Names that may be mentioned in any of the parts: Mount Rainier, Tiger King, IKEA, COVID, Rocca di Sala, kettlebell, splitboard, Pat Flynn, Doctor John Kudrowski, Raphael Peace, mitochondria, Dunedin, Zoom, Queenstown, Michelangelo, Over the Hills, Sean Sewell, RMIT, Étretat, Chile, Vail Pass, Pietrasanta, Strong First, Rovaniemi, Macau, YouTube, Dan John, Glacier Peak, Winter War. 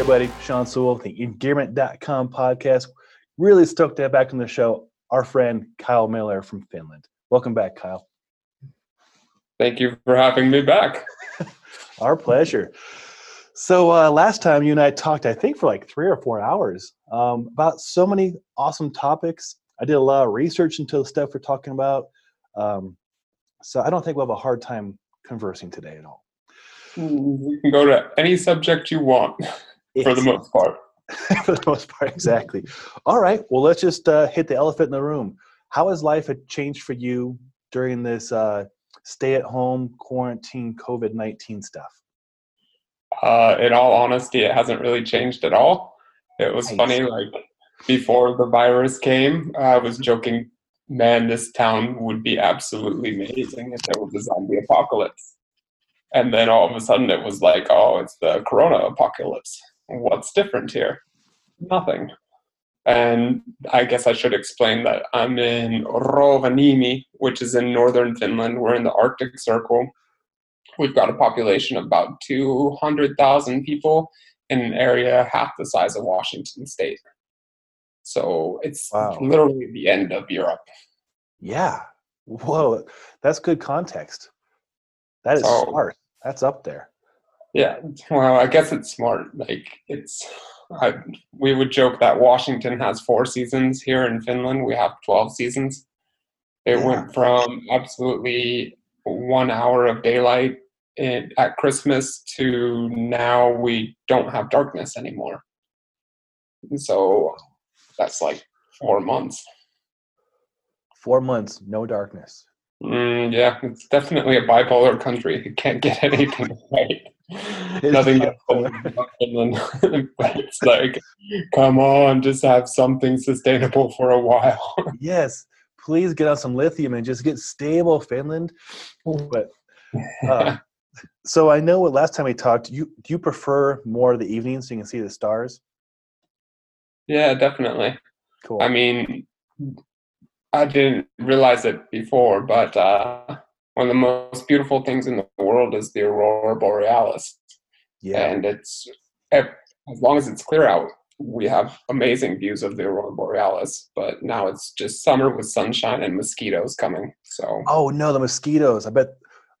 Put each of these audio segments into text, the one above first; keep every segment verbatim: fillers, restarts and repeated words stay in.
everybody. Sean Sewell, the Endearment dot com podcast. Really stoked to have back on the show our friend Kyle Miller from Finland. Welcome back, Kyle. Thank you for having me back. Our pleasure. So uh, last time you and I talked, I think, for like three or four hours um, about so many awesome topics. I did a lot of research into the stuff we're talking about. Um, so I don't think we'll have a hard time conversing today at all. You can go to any subject you want, yes. for the most part. For the most part, exactly. All right. Well, let's just uh, hit the elephant in the room. How has life changed for you during this uh, stay-at-home, quarantine, COVID nineteen stuff? Uh, in all honesty, it hasn't really changed at all. It was nice. Funny, like, before the virus came, I was joking, man, this town would be absolutely amazing if there was a zombie apocalypse. And then all of a sudden it was like, oh, it's the corona apocalypse. What's different here? Nothing. And I guess I should explain that I'm in Rovaniemi, which is in northern Finland. We're in the Arctic Circle. We've got a population of about two hundred thousand people in an area half the size of Washington State. So it's wow. literally the end of Europe. Yeah. Whoa. That's good context. That is so, smart. That's up there. Yeah. Well, I guess it's smart. Like, it's, I, we would joke that Washington has four seasons. Here in Finland, we have twelve seasons. It yeah. went from absolutely one hour of daylight in, at Christmas to now we don't have darkness anymore. So that's like four months. Four months, no darkness. Mm, yeah, it's definitely a bipolar country. You can't get anything right. Nothing gets it's like, come on, just have something sustainable for a while. Yes, please get on some lithium and just get stable, Finland. But uh, so I know what last time we talked, you do you prefer more of the evening so you can see the stars? Yeah, definitely. Cool. I mean, I didn't realize it before, but uh, one of the most beautiful things in the world is the Aurora Borealis. Yeah. And it's, as long as it's clear out, we have amazing views of the Aurora Borealis, but now it's just summer with sunshine and mosquitoes coming. So. Oh no, the mosquitoes. I bet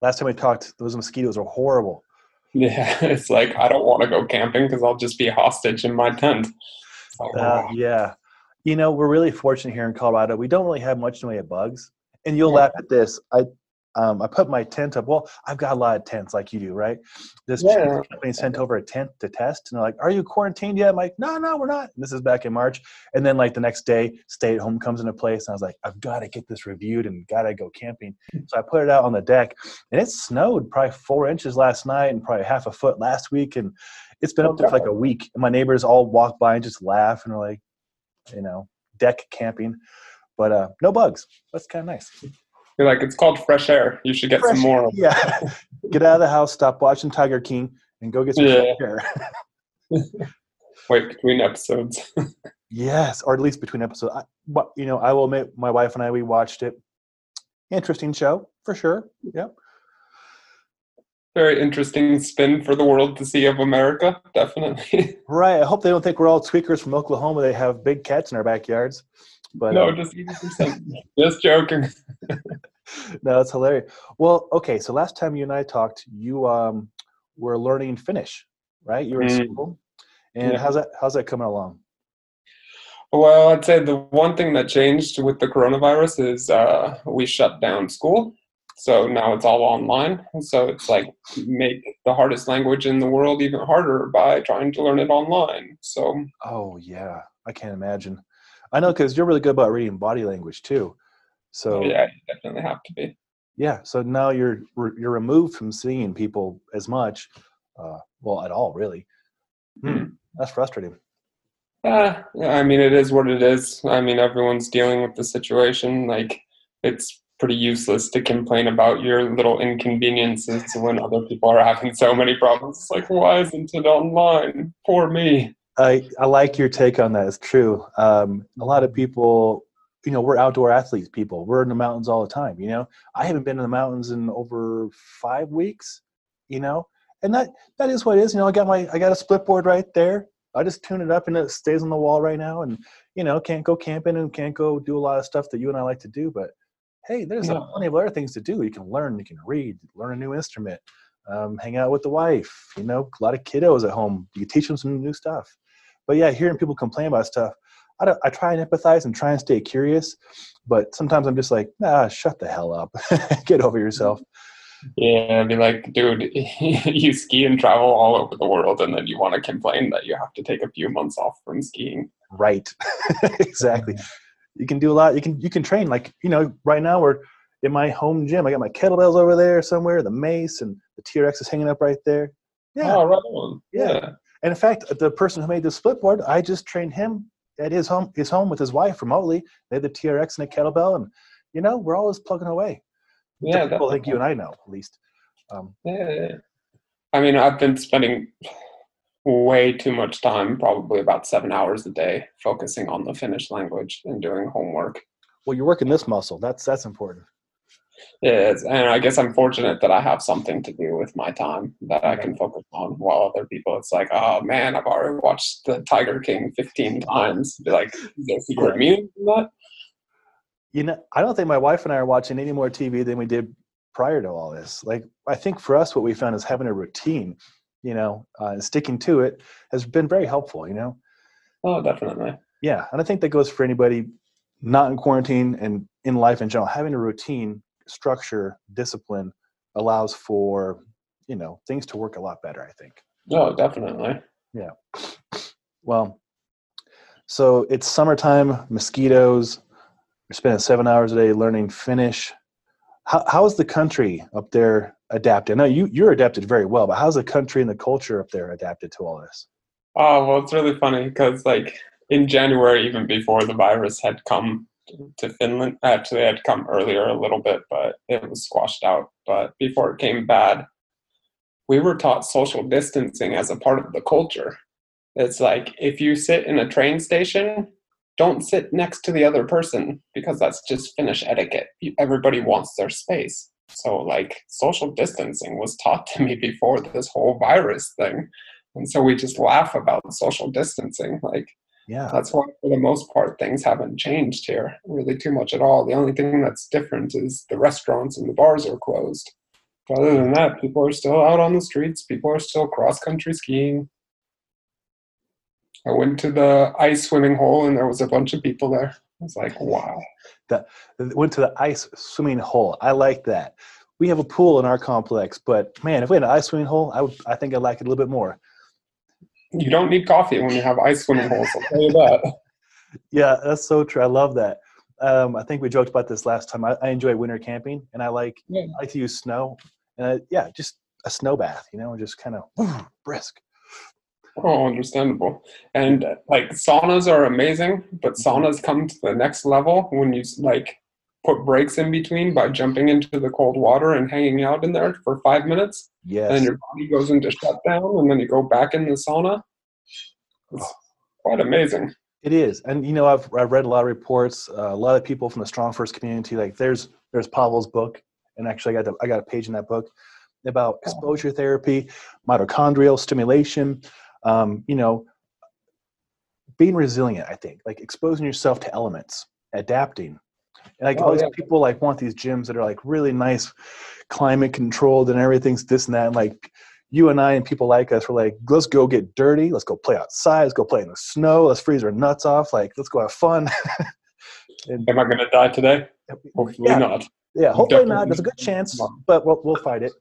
last time we talked, those mosquitoes are horrible. Yeah. It's like, I don't want to go camping because I'll just be hostage in my tent. So, uh, yeah. You know, we're really fortunate here in Colorado. We don't really have much in the way of bugs. And you'll yeah. laugh at this. I um, I put my tent up. Well, I've got a lot of tents like you do, right? This yeah. company sent over a tent to test. And they're like, are you quarantined yet? I'm like, no, no, we're not. And this is back in March. And then like the next day, stay at home comes into place. And I was like, I've got to get this reviewed and got to go camping. So I put it out on the deck. And it snowed probably four inches last night and probably half a foot last week. And it's been up there for like a week. And my neighbors all walk by and just laugh. And they're like, you know, deck camping, but uh, no bugs. That's kind of nice. You're like, it's called fresh air. You should get fresh, some more. Yeah. Get out of the house, stop watching Tiger King, and go get some yeah. fresh air. Wait, between episodes. Yes, or at least between episodes. I, but, you know, I will admit, my wife and I, we watched it. Interesting show, for sure. Yep. Very interesting spin for the world to see of America, definitely. Right. I hope they don't think we're all tweakers from Oklahoma. They have big cats in our backyards. But no, um, just just joking. No, that's hilarious. Well, okay. So last time you and I talked, you um, were learning Finnish, right? You were mm. in school, and yeah. how's that? How's that coming along? Well, I'd say the one thing that changed with the coronavirus is uh, we shut down school. So now it's all online. So it's like make the hardest language in the world even harder by trying to learn it online. So. Oh, yeah. I can't imagine. I know because you're really good about reading body language too. So. Yeah, you definitely have to be. Yeah. So now you're you're removed from seeing people as much, uh, well, at all, really. Hmm. That's frustrating. Uh, I mean, it is what it is. I mean, everyone's dealing with the situation. Like, it's pretty useless to complain about your little inconveniences when other people are having so many problems. It's like, why isn't it online? Poor me. I, I like your take on that. It's true. Um, a lot of people, you know, we're outdoor athletes people. We're in the mountains all the time, you know. I haven't been in the mountains in over five weeks, you know. And that that is what it is. You know, I got my I got a split board right there. I just tune it up and it stays on the wall right now. And, you know, can't go camping and can't go do a lot of stuff that you and I like to do. But, hey, there's yeah. plenty of other things to do. You can learn, you can read, learn a new instrument, um, hang out with the wife. You know, a lot of kiddos at home. You teach them some new stuff. But, yeah, hearing people complain about stuff, I, don't, I try and empathize and try and stay curious. But sometimes I'm just like, nah, shut the hell up. Get over yourself. Yeah, I'd be like, dude, you ski and travel all over the world, and then you want to complain that you have to take a few months off from skiing. Right. Exactly. You can do a lot. You can you can train. Like, you know, right now we're in my home gym. I got my kettlebells over there somewhere, the mace, and the T R X is hanging up right there. Yeah. Oh, right on. Yeah. yeah. And in fact, the person who made the split board, I just trained him at his home, his home with his wife remotely. They had the T R X and a kettlebell, and, you know, we're always plugging away. Yeah, people like you and I know, at least. Um, yeah, I mean, I've been spending way too much time, probably about seven hours a day, focusing on the Finnish language and doing homework. Well, you're working this muscle. That's that's important. Yeah, and I guess I'm fortunate that I have something to do with my time that I can focus on, while other people, it's like, oh, man, I've already watched the Tiger King fifteen times. Be like, is there a secret meaning in that? You know, I don't think my wife and I are watching any more T V than we did prior to all this. Like, I think for us, what we found is having a routine, you know, uh, and sticking to it has been very helpful, you know? Oh, definitely. Yeah. And I think that goes for anybody not in quarantine and in life in general. Having a routine, structure, discipline allows for, you know, things to work a lot better, I think. Oh, definitely. Yeah. Well, so it's summertime, mosquitoes. You're spending seven hours a day learning Finnish. How how is the country up there adapted? I know you you're adapted very well, but how's the country and the culture up there adapted to all this? Oh well, it's really funny because like in January, even before the virus had come to Finland, actually had come earlier a little bit, but it was squashed out. But before it came bad, we were taught social distancing as a part of the culture. It's like if you sit in a train station, don't sit next to the other person because that's just Finnish etiquette. Everybody wants their space. So like social distancing was taught to me before this whole virus thing. And so we just laugh about social distancing. Like, yeah, that's why for the most part, things haven't changed here really too much at all. The only thing that's different is the restaurants and the bars are closed. But other than that, people are still out on the streets. People are still cross-country skiing. I went to the ice swimming hole, and there was a bunch of people there. I was like, wow. That went to the ice swimming hole. I like that. We have a pool in our complex, but, man, if we had an ice swimming hole, I would, I think I'd like it a little bit more. You don't need coffee when you have ice swimming holes. I'll tell you that. Yeah, that's so true. I love that. Um, I think we joked about this last time. I, I enjoy winter camping, and I like yeah. I like to use snow. And I, yeah, just a snow bath, you know, just kind of brisk. Oh, understandable. And like saunas are amazing, but saunas come to the next level when you like put breaks in between by jumping into the cold water and hanging out in there for five minutes. Yes. And your body goes into shutdown, and then you go back in the sauna. It's oh. quite amazing. It is. And, you know, I've, I've read a lot of reports, uh, a lot of people from the Strong First community, like there's, there's Pavel's book. And actually I got, the, I got a page in that book about exposure therapy, mitochondrial stimulation, Um, you know, being resilient, I think, like exposing yourself to elements, adapting. And like oh, all these yeah. people like want these gyms that are like really nice, climate controlled and everything's this and that. And like you and I and people like us were like, let's go get dirty. Let's go play outside. Let's go play in the snow. Let's freeze our nuts off. Like, let's go have fun. and, Am I going to die today? Hopefully yeah, not. Yeah, hopefully Definitely. not. There's a good chance, but we'll, we'll fight it.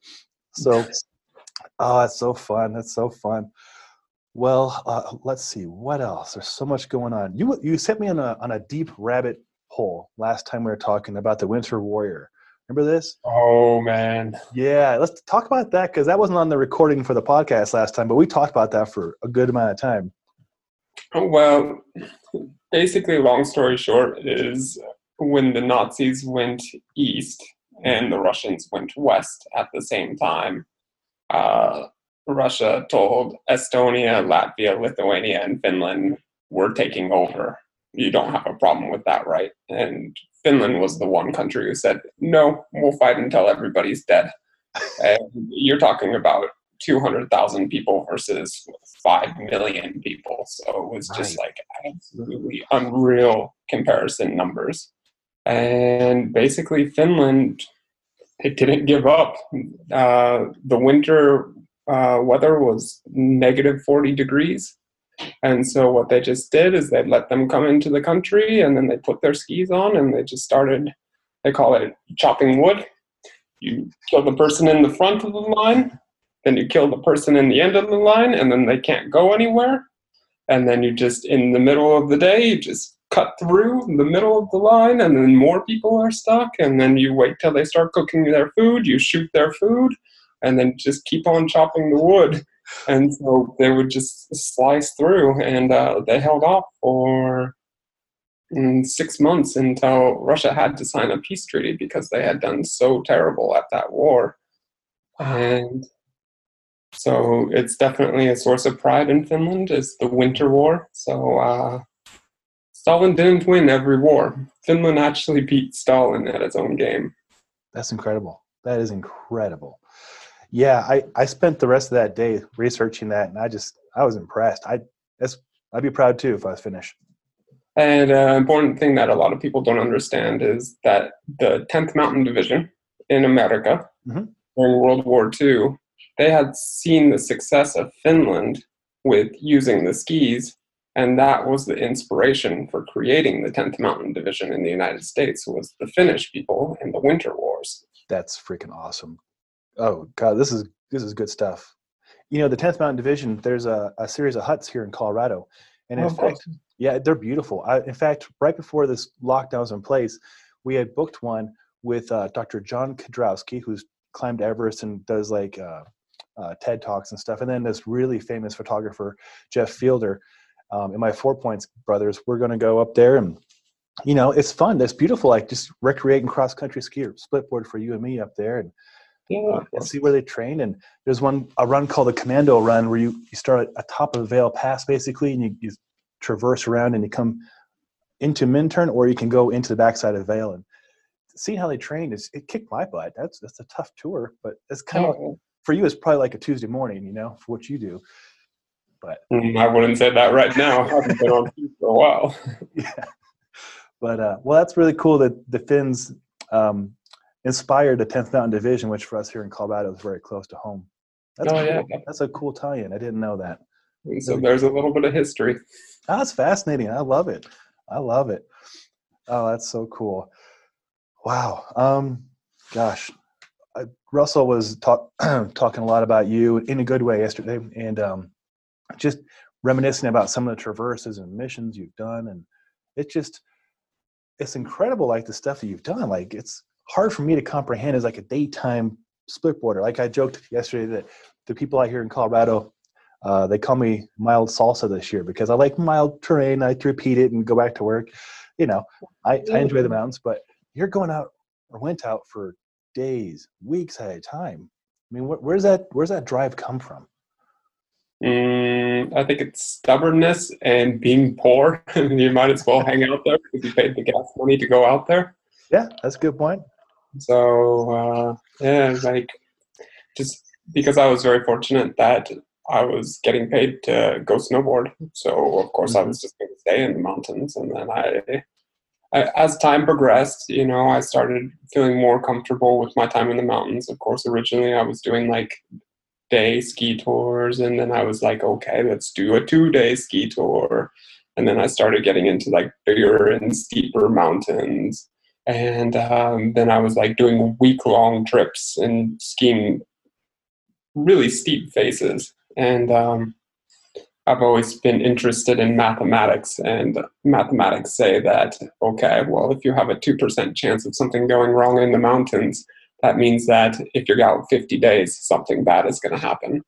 So, oh, that's so fun. That's so fun. Well, uh, let's see. What else? There's so much going on. You you sent me on a on a deep rabbit hole last time we were talking about the Winter Warrior. Remember this? Oh man. Yeah, let's talk about that because that wasn't on the recording for the podcast last time, but we talked about that for a good amount of time. Well, basically, long story short, is when the Nazis went east and the Russians went west at the same time. Uh, Russia told Estonia, Latvia, Lithuania, and Finland, we're taking over. You don't have a problem with that, right? And Finland was the one country who said, no, we'll fight until everybody's dead. And you're talking about two hundred thousand people versus five million people. So it was right. just like absolutely unreal comparison numbers. And basically Finland, it didn't give up. Uh, the winter uh, weather was negative forty degrees. And so what they just did is they let them come into the country, and then they put their skis on and they just started, they call it chopping wood. You kill the person in the front of the line, then you kill the person in the end of the line, and then they can't go anywhere. And then you just, in the middle of the day, you just cut through the middle of the line, and then more people are stuck. And then you wait till they start cooking their food, you shoot their food, and then just keep on chopping the wood. And so they would just slice through, and uh, they held off for mm, six months until Russia had to sign a peace treaty because they had done so terrible at that war. And so it's definitely a source of pride in Finland is the Winter War. So uh, Stalin didn't win every war. Finland actually beat Stalin at its own game. That's incredible. That is incredible. Yeah, I, I spent the rest of that day researching that, and I just, I was impressed. I, that's, I'd be proud, too, if I was Finnish. And an uh, important thing that a lot of people don't understand is that the tenth Mountain Division in America mm-hmm. during World War Two, they had seen the success of Finland with using the skis, and that was the inspiration for creating the tenth Mountain Division in the United States, was the Finnish people in the Winter Wars. That's freaking awesome. Oh God, this is this is good stuff. You know, the tenth Mountain Division. There's a, a series of huts here in Colorado, and in oh, fact, yeah, they're beautiful. I, in fact, right before this lockdown was in place, we had booked one with uh, Doctor John Kudrowski, who's climbed Everest and does like uh, uh, TED Talks and stuff, and then this really famous photographer Jeff Fielder, um, and my Four Points brothers. We're going to go up there, and you know, it's fun. That's beautiful. Like just recreating cross country ski or splitboard for you and me up there, and. Yeah. And see where they train. And there's one a run called the Commando Run, where you, you start at top of Vail Pass, basically, and you, you traverse around and you come into Minturn, or you can go into the backside of Vail. And seeing how they train, is it kicked my butt. That's that's a tough tour, but it's kind yeah. of for you. It's probably like a Tuesday morning, you know, for what you do. But mm, I wouldn't say that right now. I haven't been on for a while. Yeah. But uh, well, that's really cool that the Finns. Um, inspired the tenth Mountain Division, which for us here in Colorado is very close to home. That's oh, cool. yeah. That's a cool tie-in. I didn't know that. And so there's a little bit of history. Oh, that's fascinating. I love it. I love it. Oh, that's so cool. Wow. Um, gosh. I, Russell was talk, talking a lot about you in a good way yesterday, and um, just reminiscing about some of the traverses and missions you've done. And it just, it's incredible, like the stuff that you've done. Like it's, hard for me to comprehend is like a daytime splitboarder. Like I joked yesterday that the people out here in Colorado, uh, they call me mild salsa this year because I like mild terrain. I like to repeat it and go back to work. You know, I, I enjoy the mountains, but you're going out or went out for days, weeks at a time. I mean, wh- where's that, where's that drive come from? Mm, I think it's stubbornness and being poor. You might as well hang out there because you paid the gas money to go out there. Yeah, that's a good point. So, uh, yeah, like, just because I was very fortunate that I was getting paid to go snowboard. So, of course, mm-hmm. I was just going to stay in the mountains. And then I, I, as time progressed, you know, I started feeling more comfortable with my time in the mountains. Of course, originally I was doing, like, day ski tours. And then I was like, okay, let's do a two-day ski tour. And then I started getting into, like, bigger and steeper mountains. And um, then I was like doing week-long trips and skiing really steep faces. And um, I've always been interested in mathematics. And mathematics say that, okay, well, if you have a two percent chance of something going wrong in the mountains, that means that if you're out fifty days, something bad is going to happen.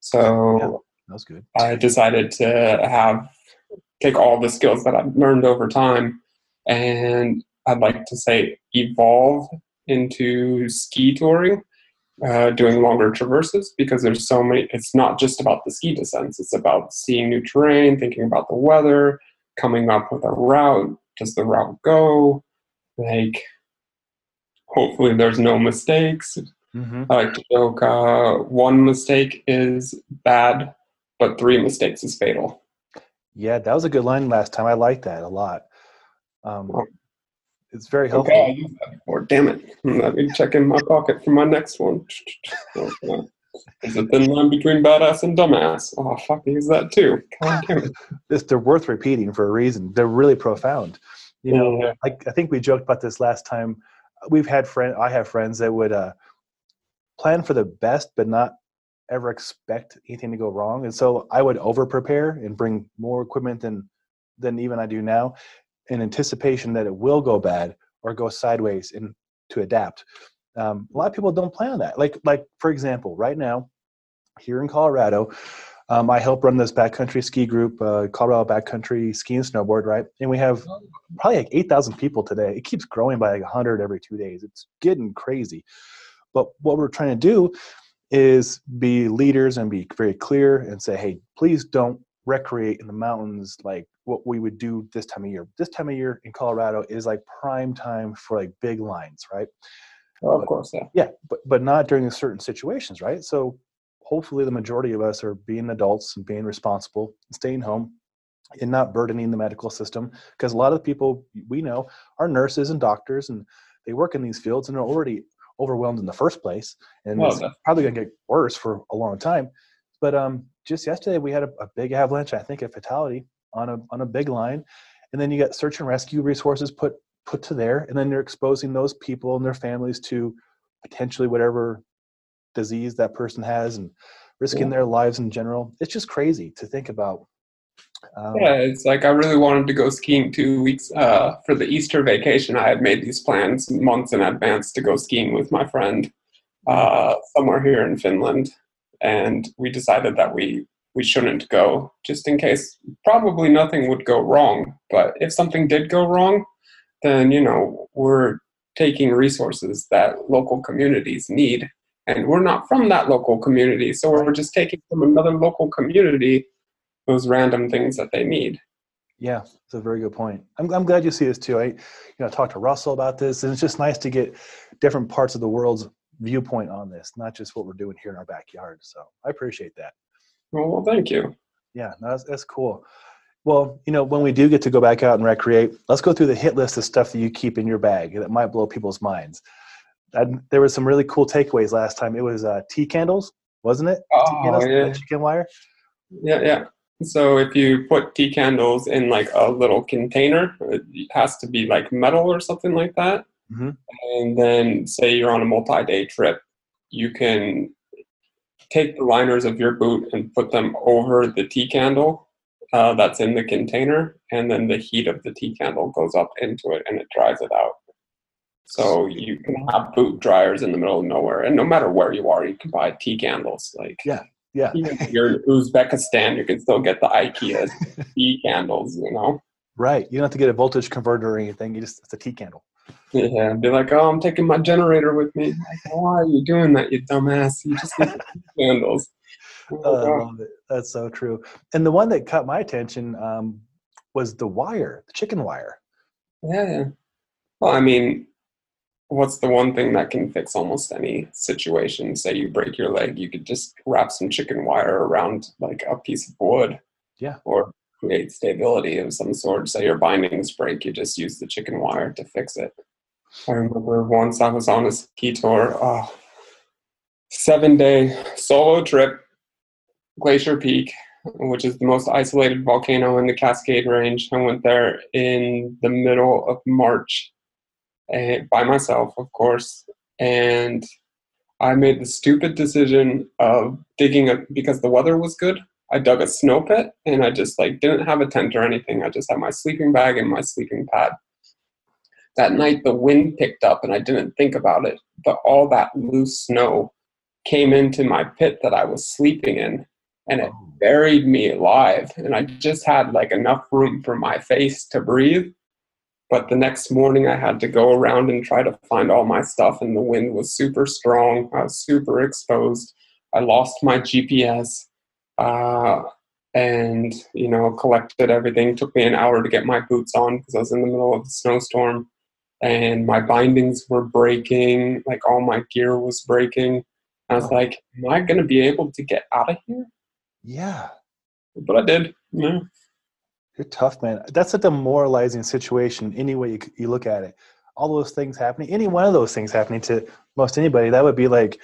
So yeah, that was good. I decided to have take all the skills that I've learned over time and I'd like to say evolve into ski touring, uh, doing longer traverses because there's so many, it's not just about the ski descents. It's about seeing new terrain, thinking about the weather, coming up with a route. Does the route go? Like, hopefully there's no mistakes. Mm-hmm. I like to joke, uh, one mistake is bad, but three mistakes is fatal. Yeah, that was a good line last time. I like that a lot. Um, oh. It's very helpful. Okay, I used that before. Damn it. Let me check in my pocket for my next one. There's a thin line between badass and dumbass. Oh, fuck, I use that too. God damn it. It's, they're worth repeating for a reason. They're really profound. You know, yeah. like, I think we joked about this last time. We've had friend, I have friends that would uh, plan for the best but not ever expect anything to go wrong. And so I would over-prepare and bring more equipment than, than even I do now in anticipation that it will go bad or go sideways and to adapt. Um, a lot of people don't plan that. Like, like for example, right now here in Colorado, um, I help run this backcountry ski group, uh, Colorado Backcountry Ski and Snowboard, right? And we have probably like eight thousand people today. It keeps growing by like one hundred every two days. It's getting crazy. But what we're trying to do is be leaders and be very clear and say, hey, please don't recreate in the mountains like what we would do this time of year. This time of year in Colorado is like prime time for like big lines, right? Oh, of course, yeah. Yeah, but, but not during certain situations, right? So hopefully the majority of us are being adults and being responsible, staying home, and not burdening the medical system, because a lot of people we know are nurses and doctors, and they work in these fields and are already overwhelmed in the first place, and well, it's that's... probably going to get worse for a long time. But um, just yesterday we had a, a big avalanche, I think a fatality, on a on a big line, and then you got search and rescue resources put put to there, and then you're exposing those people and their families to potentially whatever disease that person has and risking yeah. their lives in general. It's just crazy to think about. Um, yeah, it's like I really wanted to go skiing two weeks uh, for the Easter vacation. I had made these plans months in advance to go skiing with my friend uh, somewhere here in Finland, and we decided that we we shouldn't go just in case. Probably nothing would go wrong, but if something did go wrong, then, you know, we're taking resources that local communities need, and we're not from that local community, so we're just taking from another local community those random things that they need. Yeah, it's a very good point. I'm, I'm glad you see this too. I, you know, talked to Russell about this, and it's just nice to get different parts of the world's viewpoint on this, not just what we're doing here in our backyard. So I appreciate that. Well, thank you. Yeah, no, that's, that's cool. Well, you know, when we do get to go back out and recreate, let's go through the hit list of stuff that you keep in your bag that might blow people's minds. I, there was some really cool takeaways last time. It was uh, tea candles, wasn't it? Oh, tea candles, yeah. Chicken wire. Yeah, yeah. So if you put tea candles in like a little container, it has to be like metal or something like that. Mm-hmm. And then say you're on a multi-day trip, you can take the liners of your boot and put them over the tea candle Uh, that's in the container, and then the heat of the tea candle goes up into it and it dries it out. So you can have boot dryers in the middle of nowhere, and no matter where you are, you can buy tea candles. Like yeah, yeah. Even if you're in Uzbekistan, you can still get the IKEA tea candles. You know, right? You don't have to get a voltage converter or anything. You just it's a tea candle. Yeah, and be like, oh, I'm taking my generator with me. Like, why are you doing that, you dumbass? You just need the tea candles. Oh, I love it. That's so true. And the one that caught my attention um, was the wire, the chicken wire. Yeah. Well, I mean, what's the one thing that can fix almost any situation? Say you break your leg, you could just wrap some chicken wire around like a piece of wood. Yeah. Or create stability of some sort. Say your bindings break, you just use the chicken wire to fix it. I remember once I was on a ski tour, oh, seven day solo trip. Glacier Peak, which is the most isolated volcano in the Cascade Range. I went there in the middle of March uh, by myself, of course, and I made the stupid decision of digging a, because the weather was good, I dug a snow pit, and I just like didn't have a tent or anything. I just had my sleeping bag and my sleeping pad. That night the wind picked up and I didn't think about it, but all that loose snow came into my pit that I was sleeping in. And it buried me alive, and I just had like enough room for my face to breathe. But the next morning I had to go around and try to find all my stuff, and the wind was super strong. I was super exposed. I lost my G P S uh, and, you know, collected everything. It took me an hour to get my boots on because I was in the middle of a snowstorm. and my bindings were breaking, like all my gear was breaking. I was like, am I going to be able to get out of here? Yeah. But I did. Yeah. You're tough, man. That's a demoralizing situation any way you, you look at it. All those things happening, any one of those things happening to most anybody, that would be like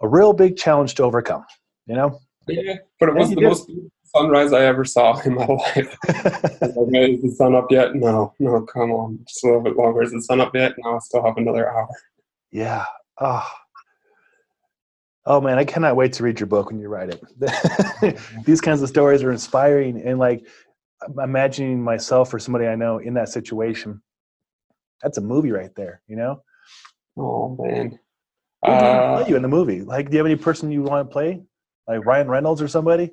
a real big challenge to overcome, you know? Yeah, but it was the most beautiful sunrise I ever saw in my life. I was like, is the sun up yet? No, no, come on. Just a little bit longer. Is the sun up yet? No, I still have another hour. Yeah. Oh. Oh, man, I cannot wait to read your book when you write it. These kinds of stories are inspiring, and, like, imagining myself or somebody I know in that situation, that's a movie right there, you know? Oh, man. Who do you uh, play you in the movie? Like, do you have any person you want to play? Like Ryan Reynolds or somebody?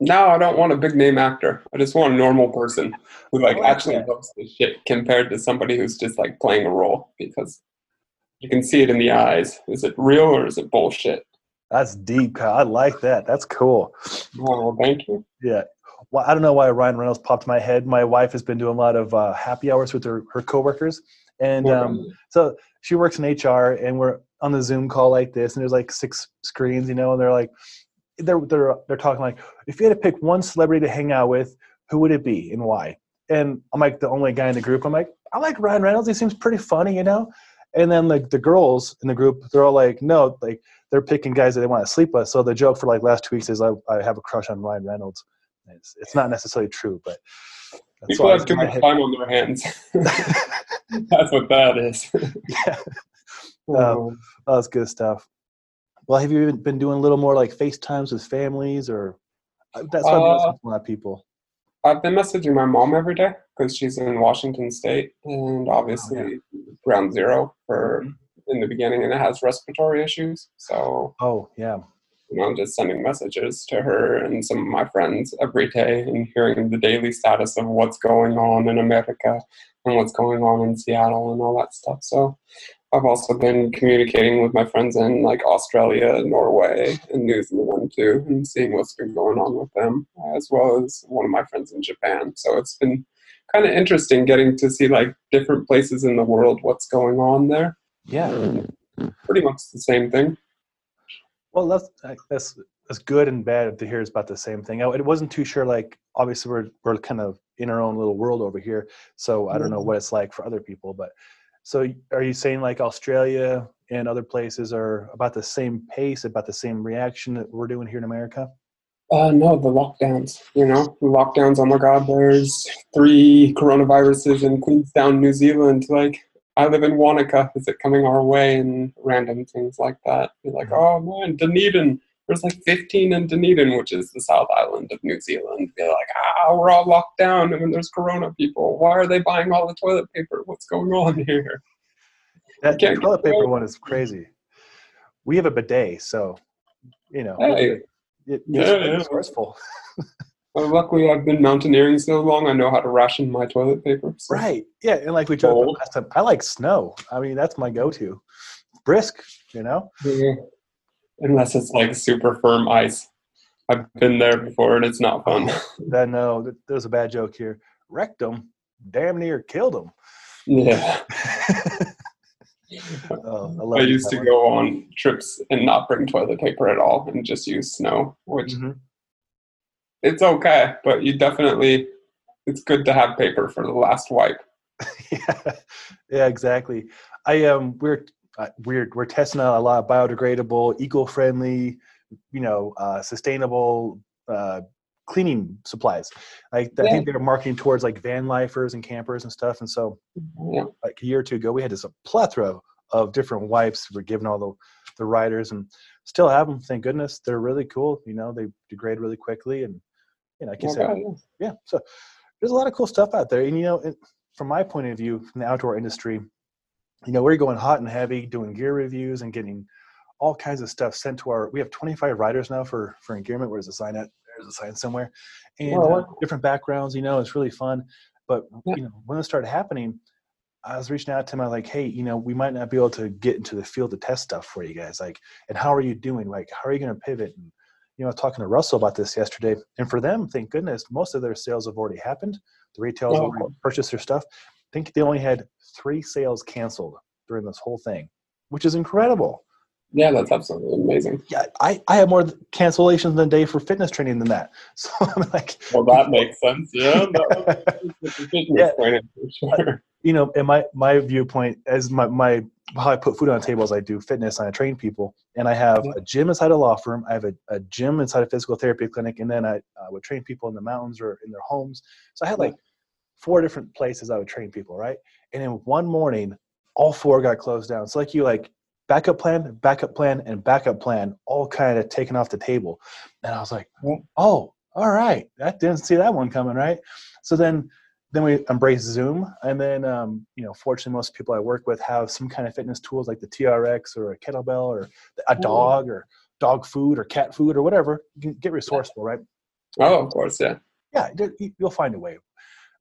No, I don't want a big name actor. I just want a normal person who, like, like actually that. loves this shit compared to somebody who's just, like, playing a role, because you can see it in the eyes. Is it real or is it bullshit? That's deep. I like that. That's cool. Oh, thank you. Yeah. Well, I don't know why Ryan Reynolds popped my head. My wife has been doing a lot of uh, happy hours with her, her coworkers. And um, so she works in H R, and we're on the Zoom call like this, and there's like six screens, you know, and they're like, they're, they're, they're talking like, if you had to pick one celebrity to hang out with, who would it be and why? And I'm like the only guy in the group. I'm like, I like Ryan Reynolds. He seems pretty funny, you know? And then, like, the girls in the group, they're all like, no, like, they're picking guys that they want to sleep with. So the joke for, like, last two weeks is I, I have a crush on Ryan Reynolds. It's, it's not necessarily true, but that's people have too much time on their hands. That's what that is. Yeah. Um, that was good stuff. Well, have you been doing a little more, like, FaceTimes with families, or that's what uh, I'm a lot of people? I've been messaging my mom every day because she's in Washington State, and obviously oh, yeah. ground zero for mm-hmm. in the beginning, and it has respiratory issues. So oh yeah, you know, I'm just sending messages to her and some of my friends every day, and hearing the daily status of what's going on in America and what's going on in Seattle and all that stuff. So I've also been communicating with my friends in, like, Australia, Norway, and New Zealand too, and seeing what's been going on with them, as well as one of my friends in Japan. So it's been kind of interesting getting to see, like, different places in the world, what's going on there. Yeah. And pretty much the same thing. Well, that's, that's, that's good and bad to hear is about the same thing. I, I wasn't too sure, like, obviously we're, we're kind of in our own little world over here, so I don't know what it's like for other people, but... So are you saying, like, Australia and other places are about the same pace, about the same reaction that we're doing here in America? Uh, no, the lockdowns, you know, the lockdowns. Oh, my God, there's three coronaviruses in Queenstown, New Zealand. Like, I live in Wanaka. Is it coming our way? And random things like that. You're like, oh, man, Dunedin. There's like fifteen in Dunedin, which is the South Island of New Zealand. They're like, ah, we're all locked down, and there's corona people. Why are they buying all the toilet paper? What's going on here? That toilet paper one is crazy. We have a bidet, so, you know. Hey. It, it's yeah, resourceful. Yeah. Well, luckily, I've been mountaineering so long, I know how to ration my toilet paper. So. Right, yeah, and like we joked about last time, I like snow. I mean, that's my go-to. Brisk, you know? Yeah. Unless it's like super firm ice. I've been there before, and it's not fun. That, no, there's a bad joke here. Wrecked him, damn near killed him. Yeah. Oh, I, love I used to go on trips and not bring toilet paper at all and just use snow, which mm-hmm. it's okay, but you definitely, it's good to have paper for the last wipe. Yeah. Yeah, exactly. I um, we're Uh, weird. We're testing out a lot of biodegradable, eco-friendly, you know, uh, sustainable uh, cleaning supplies. Like yeah. I think they're marketing towards, like, van lifers and campers and stuff. And so, yeah. like a year or two ago, we had this a plethora of different wipes we were giving all the the riders, and still have them. Thank goodness, they're really cool. You know, they degrade really quickly, and you know, like you said, yeah. So there's a lot of cool stuff out there. And you know, it, from my point of view, from the outdoor industry. You know, we're going hot and heavy, doing gear reviews and getting all kinds of stuff sent to our, we have twenty-five riders now for, for Gearment. Where's the sign at? There's a sign somewhere. And uh, different backgrounds, you know, it's really fun. But, you know, when it started happening, I was reaching out to him. I was like, hey, you know, we might not be able to get into the field to test stuff for you guys. Like, and how are you doing? Like, how are you going to pivot? And, you know, I was talking to Russell about this yesterday. And for them, thank goodness, most of their sales have already happened. The retailers oh. who purchased their stuff, I think they only had three sales canceled during this whole thing, which is incredible. Yeah, that's absolutely amazing. Yeah, I, I have more cancellations in a day for fitness training than that. So I'm like, well, that makes sense. Yeah, that makes sense. Yeah. Training for sure. You know, and my my viewpoint as my my how I put food on the table is I do fitness and I train people, and I have a gym inside a law firm. I have a, a gym inside a physical therapy clinic, and then I uh, would train people in the mountains or in their homes. So I had like four different places I would train people, right? And in one morning, all four got closed down. So like you like. Backup plan, backup plan, and backup plan, all kind of taken off the table. And I was like, oh, all right. I didn't see that one coming, right? So then then we embrace Zoom. And then, um, you know, fortunately, most people I work with have some kind of fitness tools like the T R X or a kettlebell or a dog or dog food or cat food or whatever. You can get resourceful, right? Oh, of course, yeah. Yeah, you'll find a way.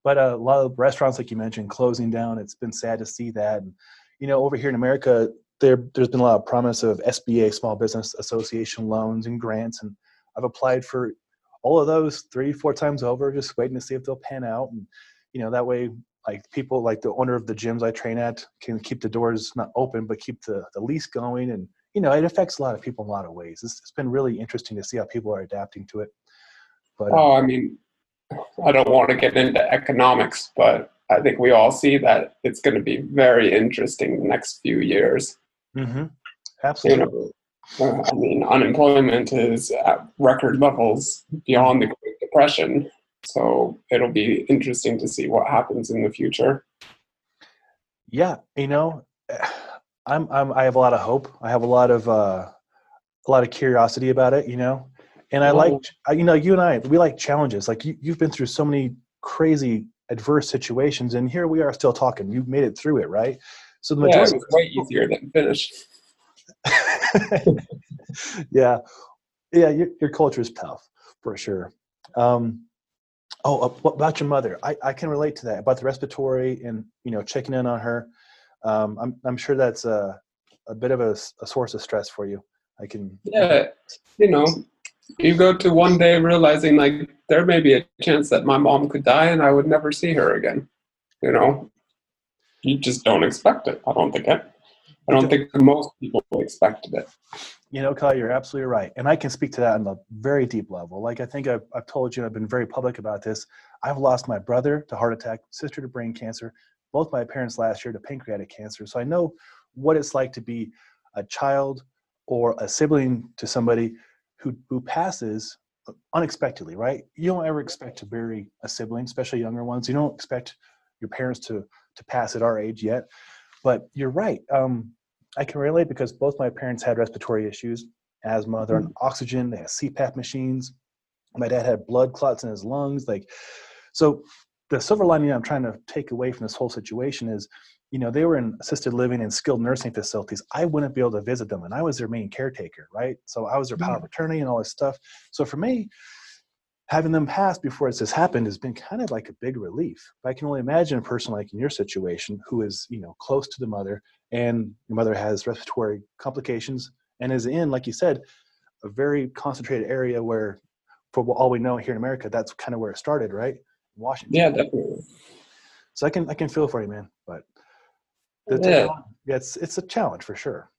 But a lot of restaurants, like you mentioned, closing down. It's been sad to see that. And, you know, over here in America, There, there's been a lot of promise of S B A, Small Business Association loans and grants, and I've applied for all of those three, four times over, just waiting to see if they'll pan out. And you know, that way, like people, like the owner of the gyms I train at, can keep the doors not open, but keep the, the lease going. And you know, it affects a lot of people in a lot of ways. It's, it's been really interesting to see how people are adapting to it. But oh, um, I mean, I don't want to get into economics, but I think we all see that it's going to be very interesting the next few years. Mm-hmm. Absolutely. You know, I mean, unemployment is at record levels beyond the Great Depression, so it'll be interesting to see what happens in the future. Yeah, you know, I'm, I'm I have a lot of hope. I have a lot of uh, a lot of curiosity about it. You know, and I oh. like I, you know you and I we like challenges. Like you, you've been through so many crazy adverse situations, and here we are still talking. You've made it through it, right? So the majority yeah, it was way easier than Finnish. yeah, yeah, your, your culture is tough for sure. Um, oh, about your mother, I, I can relate to that about the respiratory and you know checking in on her. Um, I'm I'm sure that's a a bit of a, a source of stress for you. I can yeah, you know, you go to one day realizing like there may be a chance that my mom could die and I would never see her again. You know. You just don't expect it. I don't think it. I don't think most people expected it. You know, Kyle, you're absolutely right. And I can speak to that on a very deep level. Like I think I've, I've told you, I've been very public about this. I've lost my brother to heart attack, sister to brain cancer, both my parents last year to pancreatic cancer. So I know what it's like to be a child or a sibling to somebody who, who passes unexpectedly, right? You don't ever expect to bury a sibling, especially younger ones. You don't expect your parents to to pass at our age yet, but you're right. Um, I can relate because both my parents had respiratory issues, asthma, they're on oxygen, they had C PAP machines. My dad had blood clots in his lungs. Like, so the silver lining I'm trying to take away from this whole situation is, you know, they were in assisted living and skilled nursing facilities. I wouldn't be able to visit them and I was their main caretaker, right? So I was their power of attorney and all this stuff. So for me, having them pass before this has happened has been kind of like a big relief. But I can only imagine a person like in your situation who is, you know, close to the mother and your mother has respiratory complications and is in, like you said, a very concentrated area where, for all we know here in America, that's kind of where it started, right? Washington. Yeah, definitely. So I can I can feel for you, man. But the yeah. yeah, it's it's a challenge for sure.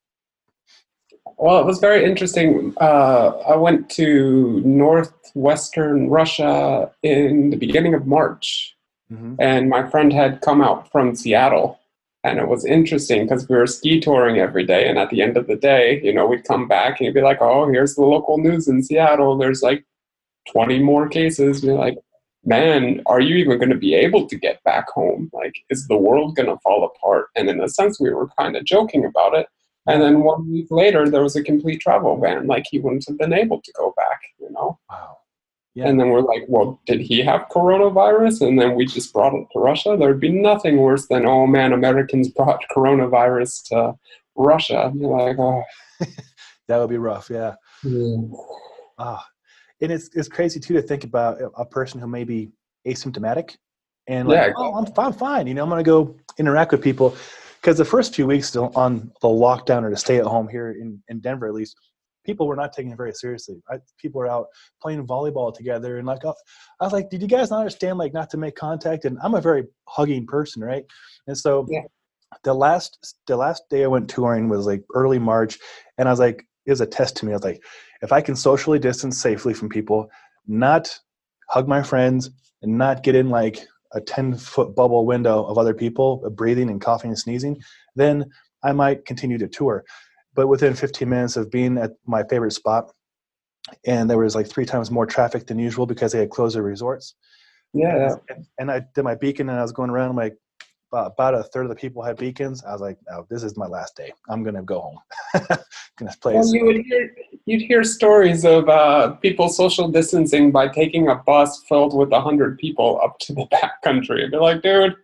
Well, it was very interesting. Uh, I went to northwestern Russia in the beginning of March, mm-hmm. and my friend had come out from Seattle, and it was interesting because we were ski touring every day, and at the end of the day, you know, we'd come back, and he'd be like, oh, here's the local news in Seattle. There's like twenty more cases. We're like, man, are you even going to be able to get back home? Like, is the world going to fall apart? And in a sense, we were kind of joking about it. And then one week later, there was a complete travel ban. Like, he wouldn't have been able to go back, you know? Wow. Yeah. And then we're like, well, did he have coronavirus? And then we just brought it to Russia. There'd be nothing worse than, oh, man, Americans brought coronavirus to Russia. And you're like, oh. That would be rough, yeah. yeah. Ah. And it's it's crazy, too, to think about a person who may be asymptomatic. And like, yeah, oh, I'm, I'm fine. You know, I'm going to go interact with people. Because the first few weeks on the lockdown or the stay at home here in, in Denver, at least, people were not taking it very seriously. I, people were out playing volleyball together, and like I was like, did you guys not understand, like, not to make contact? And I'm a very hugging person, right? And so yeah. the last the last day I went touring was like early March, and I was like, it was a test to me. I was like, if I can socially distance safely from people, not hug my friends, and not get in like a ten-foot bubble window of other people breathing and coughing and sneezing, then I might continue to tour. But within fifteen minutes of being at my favorite spot, and there was like three times more traffic than usual because they had closed their resorts. Yeah. And, and I did my beacon, and I was going around, I'm like, about a third of the people had beacons. I was like, oh, this is my last day. I'm going to go home. Gonna play well, you would hear, you'd hear stories of uh, people social distancing by taking a bus filled with one hundred people up to the backcountry. They're like, dude,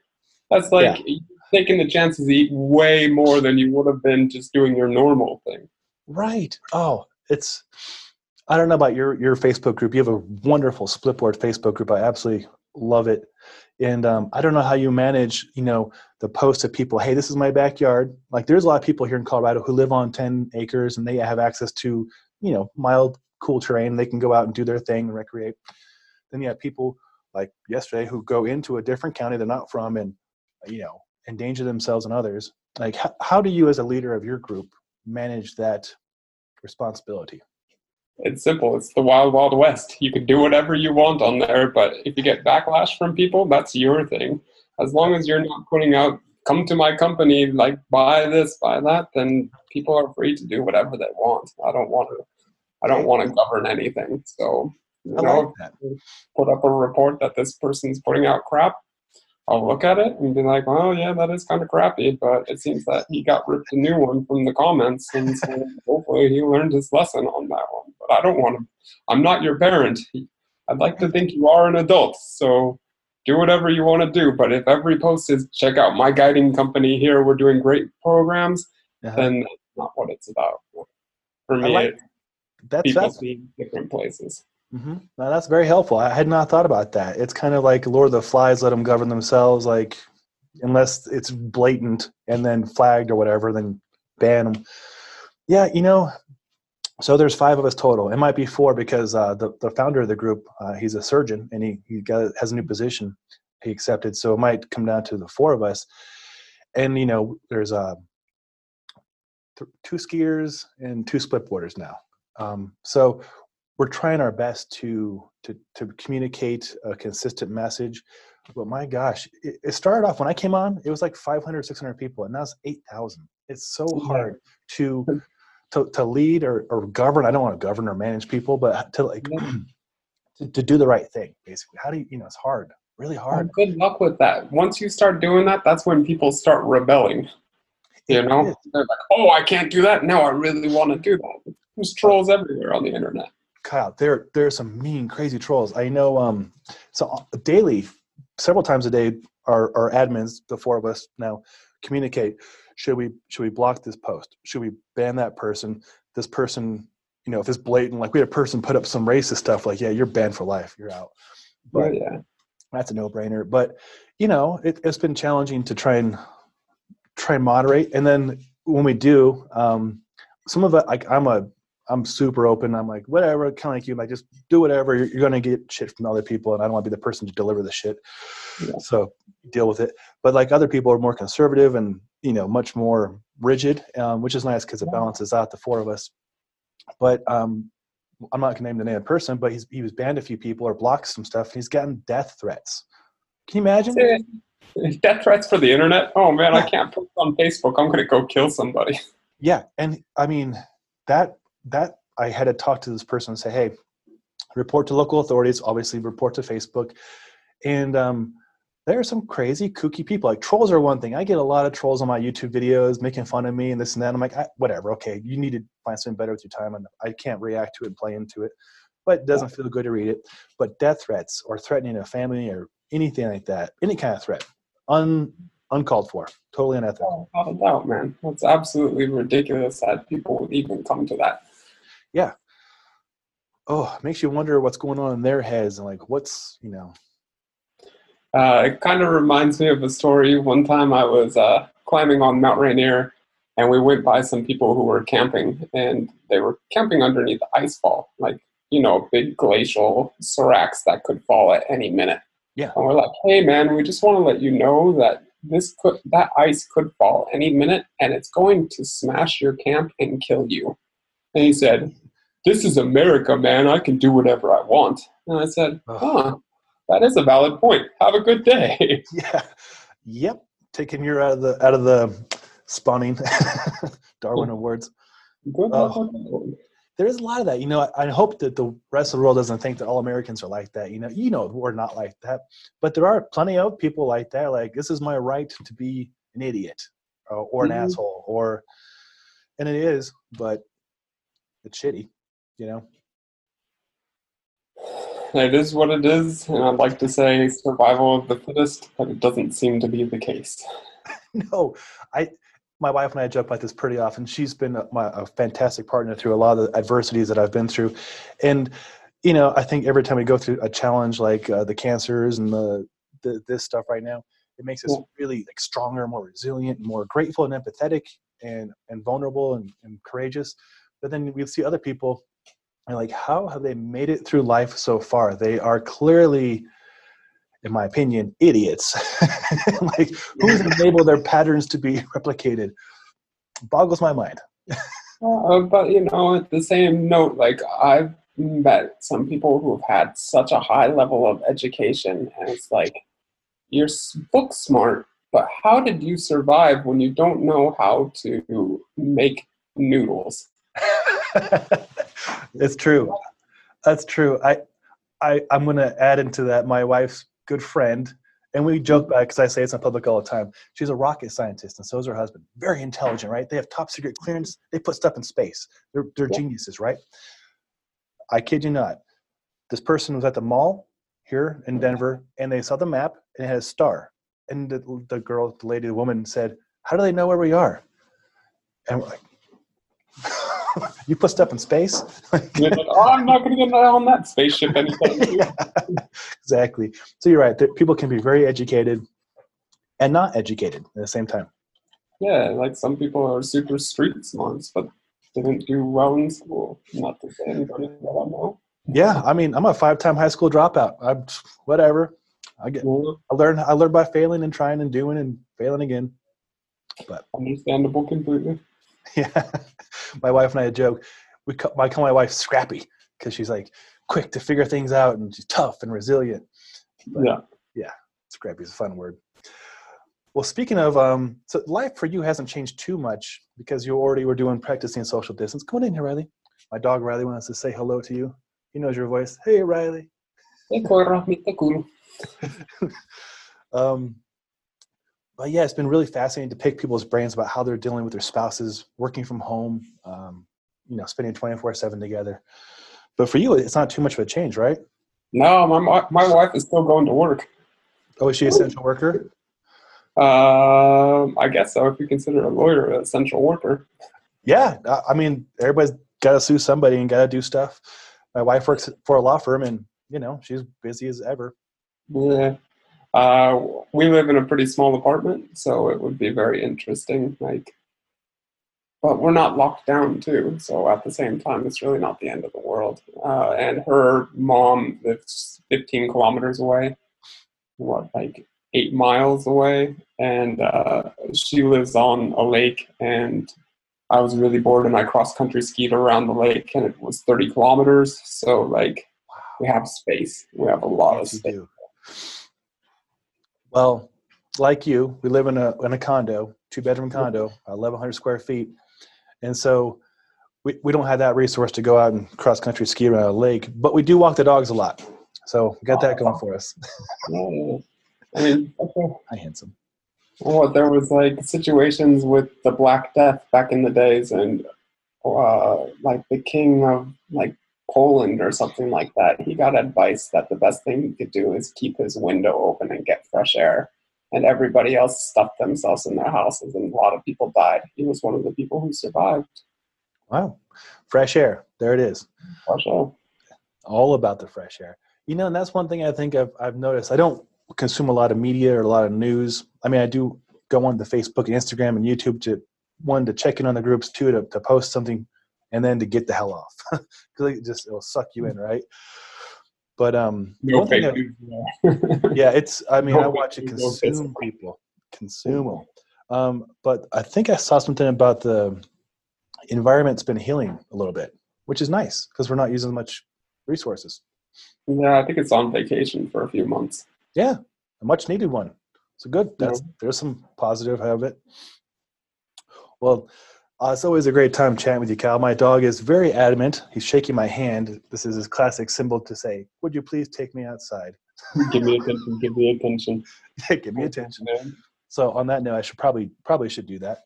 that's like yeah. taking the chances to eat way more than you would have been just doing your normal thing. Right. Oh, it's – I don't know about your, your Facebook group. You have a wonderful Splitboard Facebook group. I absolutely love it. And um, I don't know how you manage, you know, the posts of people, hey, this is my backyard. Like, there's a lot of people here in Colorado who live on ten acres and they have access to, you know, mild, cool terrain. They can go out and do their thing and recreate. Then you have people like yesterday who go into a different county they're not from and, you know, endanger themselves and others. Like, how, how do you as a leader of your group manage that responsibility? It's simple. It's the wild, wild west. You can do whatever you want on there, but if you get backlash from people, that's your thing. As long as you're not putting out, come to my company, like, buy this, buy that, then people are free to do whatever they want. I don't want to, I don't want to govern anything. So, you I know, like if you put up a report that this person's putting out crap, I'll look at it and be like, oh, yeah, that is kind of crappy, but it seems that he got ripped a new one from the comments, and so hopefully he learned his lesson on that one. But I don't want to – I'm not your parent. I'd like to think you are an adult, so do whatever you want to do. But if every post is, check out my guiding company here, we're doing great programs, uh-huh. then that's not what it's about. For me, like, that's people that's- see different places. Mm-hmm. Now, that's very helpful. I had not thought about that. It's kind of like Lord of the Flies, let them govern themselves, like, unless it's blatant and then flagged or whatever, then ban them. Yeah, you know, so there's five of us total. It might be four because uh, the, the founder of the group, uh, he's a surgeon, and he, he got, has a new position he accepted, so it might come down to the four of us. And, you know, there's uh, th- two skiers and two splitboarders now. Um, so... We're trying our best to to to communicate a consistent message, but my gosh, it, it started off when I came on, it was like five hundred, six hundred people, and now it's eight thousand. It's so hard to to to lead or, or govern. I don't want to govern or manage people, but to like yeah. to, to do the right thing, basically. How do you, you know, it's hard, really hard. Well, good luck with that. Once you start doing that, that's when people start rebelling. You it know, is. They're like, oh, I can't do that. No, I really want to do that. There's trolls everywhere on the internet. Kyle, there there are some mean, crazy trolls. I know. Um, so daily, several times a day, our, our admins, the four of us now, communicate. Should we should we block this post? Should we ban that person? This person, you know, if it's blatant, like we had a person put up some racist stuff, like yeah, you're banned for life, you're out. But yeah, yeah. That's a no-brainer. But you know, it, it's been challenging to try and try and moderate. And then when we do, um, some of it, like I'm a I'm super open. I'm like, whatever, kind of like you, like, just do whatever. You're, you're going to get shit from other people, and I don't want to be the person to deliver the shit. Yeah. So deal with it. But, like, other people are more conservative and, you know, much more rigid, um, which is nice because it balances out the four of us. But um, I'm not going to name the name of the person, but he's, he was banned a few people or blocked some stuff, and he's gotten death threats. Can you imagine? Death threats for the internet? Oh, man, yeah. I can't post on Facebook. I'm going to go kill somebody. Yeah, and, I mean, that – that I had to talk to this person and say, hey, report to local authorities, obviously report to Facebook. And um, there are some crazy, kooky people. Like, trolls are one thing. I get a lot of trolls on my YouTube videos making fun of me and this and that. I'm like, I, whatever, okay, you need to find something better with your time. And I can't react to it and play into it, but it doesn't feel good to read it. But death threats or threatening a family or anything like that, any kind of threat, un Uncalled for. Totally unethical. Oh, not a doubt, man. That's absolutely ridiculous that people would even come to that. Yeah. Oh, it makes you wonder what's going on in their heads and like what's, you know. Uh, it kind of reminds me of a story. One time I was uh, climbing on Mount Rainier And we went by some people who were camping, and they were camping underneath the ice fall, like, you know, big glacial seracs that could fall at any minute. Yeah. And we're like, hey, man, we just want to let you know that this could, that ice could fall any minute, and it's going to smash your camp and kill you. And he said, this is America, man. I can do whatever I want. And I said, huh, that is a valid point. Have a good day. Yeah. Yep. Taking you out of the, out of the spawning Darwin Awards. Good uh, there is a lot of that. You know, I, I hope that the rest of the world doesn't think that all Americans are like that. You know, you know, we're not like that, but there are plenty of people like that. Like, this is my right to be an idiot or, or an mm-hmm. asshole or, and it is, but it's shitty. You know, it is what it is, and I'd like to say survival of the fittest, but it doesn't seem to be the case. No, I, my wife and I joke about this pretty often. She's been a, my, a fantastic partner through a lot of the adversities that I've been through, and you know, I think every time we go through a challenge like uh, the cancers and the, the this stuff right now, it makes us really like stronger, more resilient, more grateful and empathetic, and and vulnerable and, and courageous. But then we see other people. And like, how have they made it through life so far? They are clearly, in my opinion, idiots. Like, who's enabled their patterns to be replicated? Boggles my mind. uh, but, you know, at the same note, like, I've met some people who have had such a high level of education, and it's like, you're book smart, but how did you survive when you don't know how to make noodles? It's true. That's true. I, I, I'm going to add into that my wife's good friend, and we joke about it because I say it's in public all the time. She's a rocket scientist, and so is her husband. Very intelligent, right? They have top secret clearance. They put stuff in space. They're, they're yeah. geniuses, right? I kid you not. This person was at the mall here in Denver, and they saw the map, and it had a star. And the, the girl, the lady, the woman said, how do they know where we are? And we're like, you put stuff in space? Like, like, oh, I'm not going to get on that spaceship anytime. Yeah, exactly. So you're right. People can be very educated and not educated at the same time. Yeah, like some people are super street smarts, but didn't do well in school. Not to say anybody that I know. Yeah, I mean, I'm a five-time high school dropout. I'm whatever. I get. I learn. I learn by failing and trying and doing and failing again. But understandable completely. Yeah, my wife and I joke. We call, I call my wife Scrappy because she's like quick to figure things out and she's tough and resilient. But yeah, yeah, Scrappy is a fun word. Well, speaking of, um, so life for you hasn't changed too much because you already were doing practicing social distance. Come on in here, Riley. My dog Riley wants to say hello to you. He knows your voice. Hey, Riley. um. But yeah, it's been really fascinating to pick people's brains about how they're dealing with their spouses, working from home, um, you know, spending twenty-four seven together. But for you, it's not too much of a change, right? No, my my wife is still going to work. Oh, is she an essential worker? Um, I guess so, if you consider a lawyer an essential worker. Yeah, I mean, everybody's got to sue somebody and got to do stuff. My wife works for a law firm, and, you know, she's busy as ever. Yeah. Uh, we live in a pretty small apartment, so it would be very interesting, like, but we're not locked down too. So at the same time, it's really not the end of the world. Uh, and her mom lives fifteen kilometers away, what, like eight miles away. And, uh, she lives on a lake, and I was really bored and I cross country skied around the lake, and it was thirty kilometers. So like, we have space. We have a lot yes, of space. You do. Well, like you, we live in a in a condo, two-bedroom condo, eleven hundred square feet. And so we, we don't have that resource to go out and cross-country ski around a lake, but we do walk the dogs a lot. So we got that going for us. Yeah. I mean, hi, handsome. Well, there was, like, situations with the Black Death back in the days and, uh, like, the king of, like, Poland or something like that, he got advice that the best thing he could do is keep his window open and get fresh air. And everybody else stuffed themselves in their houses, and a lot of people died. He was one of the people who survived. Wow. Fresh air. There it is. Fresh air. All about the fresh air. You know, and that's one thing I think I've, I've noticed. I don't consume a lot of media or a lot of news. I mean, I do go on to Facebook and Instagram and YouTube to one, to check in on the groups, two, to, to post something, and then to get the hell off. Because it just, it'll suck you in, right? But um, no one thing that, yeah, it's, I mean, no I watch it consume people, consume them. Um, but I think I saw something about the environment's been healing a little bit, which is nice because we're not using much resources. Yeah, I think it's on vacation for a few months. Yeah, a much needed one. So good. That's, yeah. There's some positive of it. Well, uh, it's always a great time chatting with you, Kyle. My dog is very adamant. He's shaking my hand. This is his classic symbol to say, would you please take me outside? Give me attention. Give me attention. Yeah, give me attention. So on that note, I should probably probably should do that.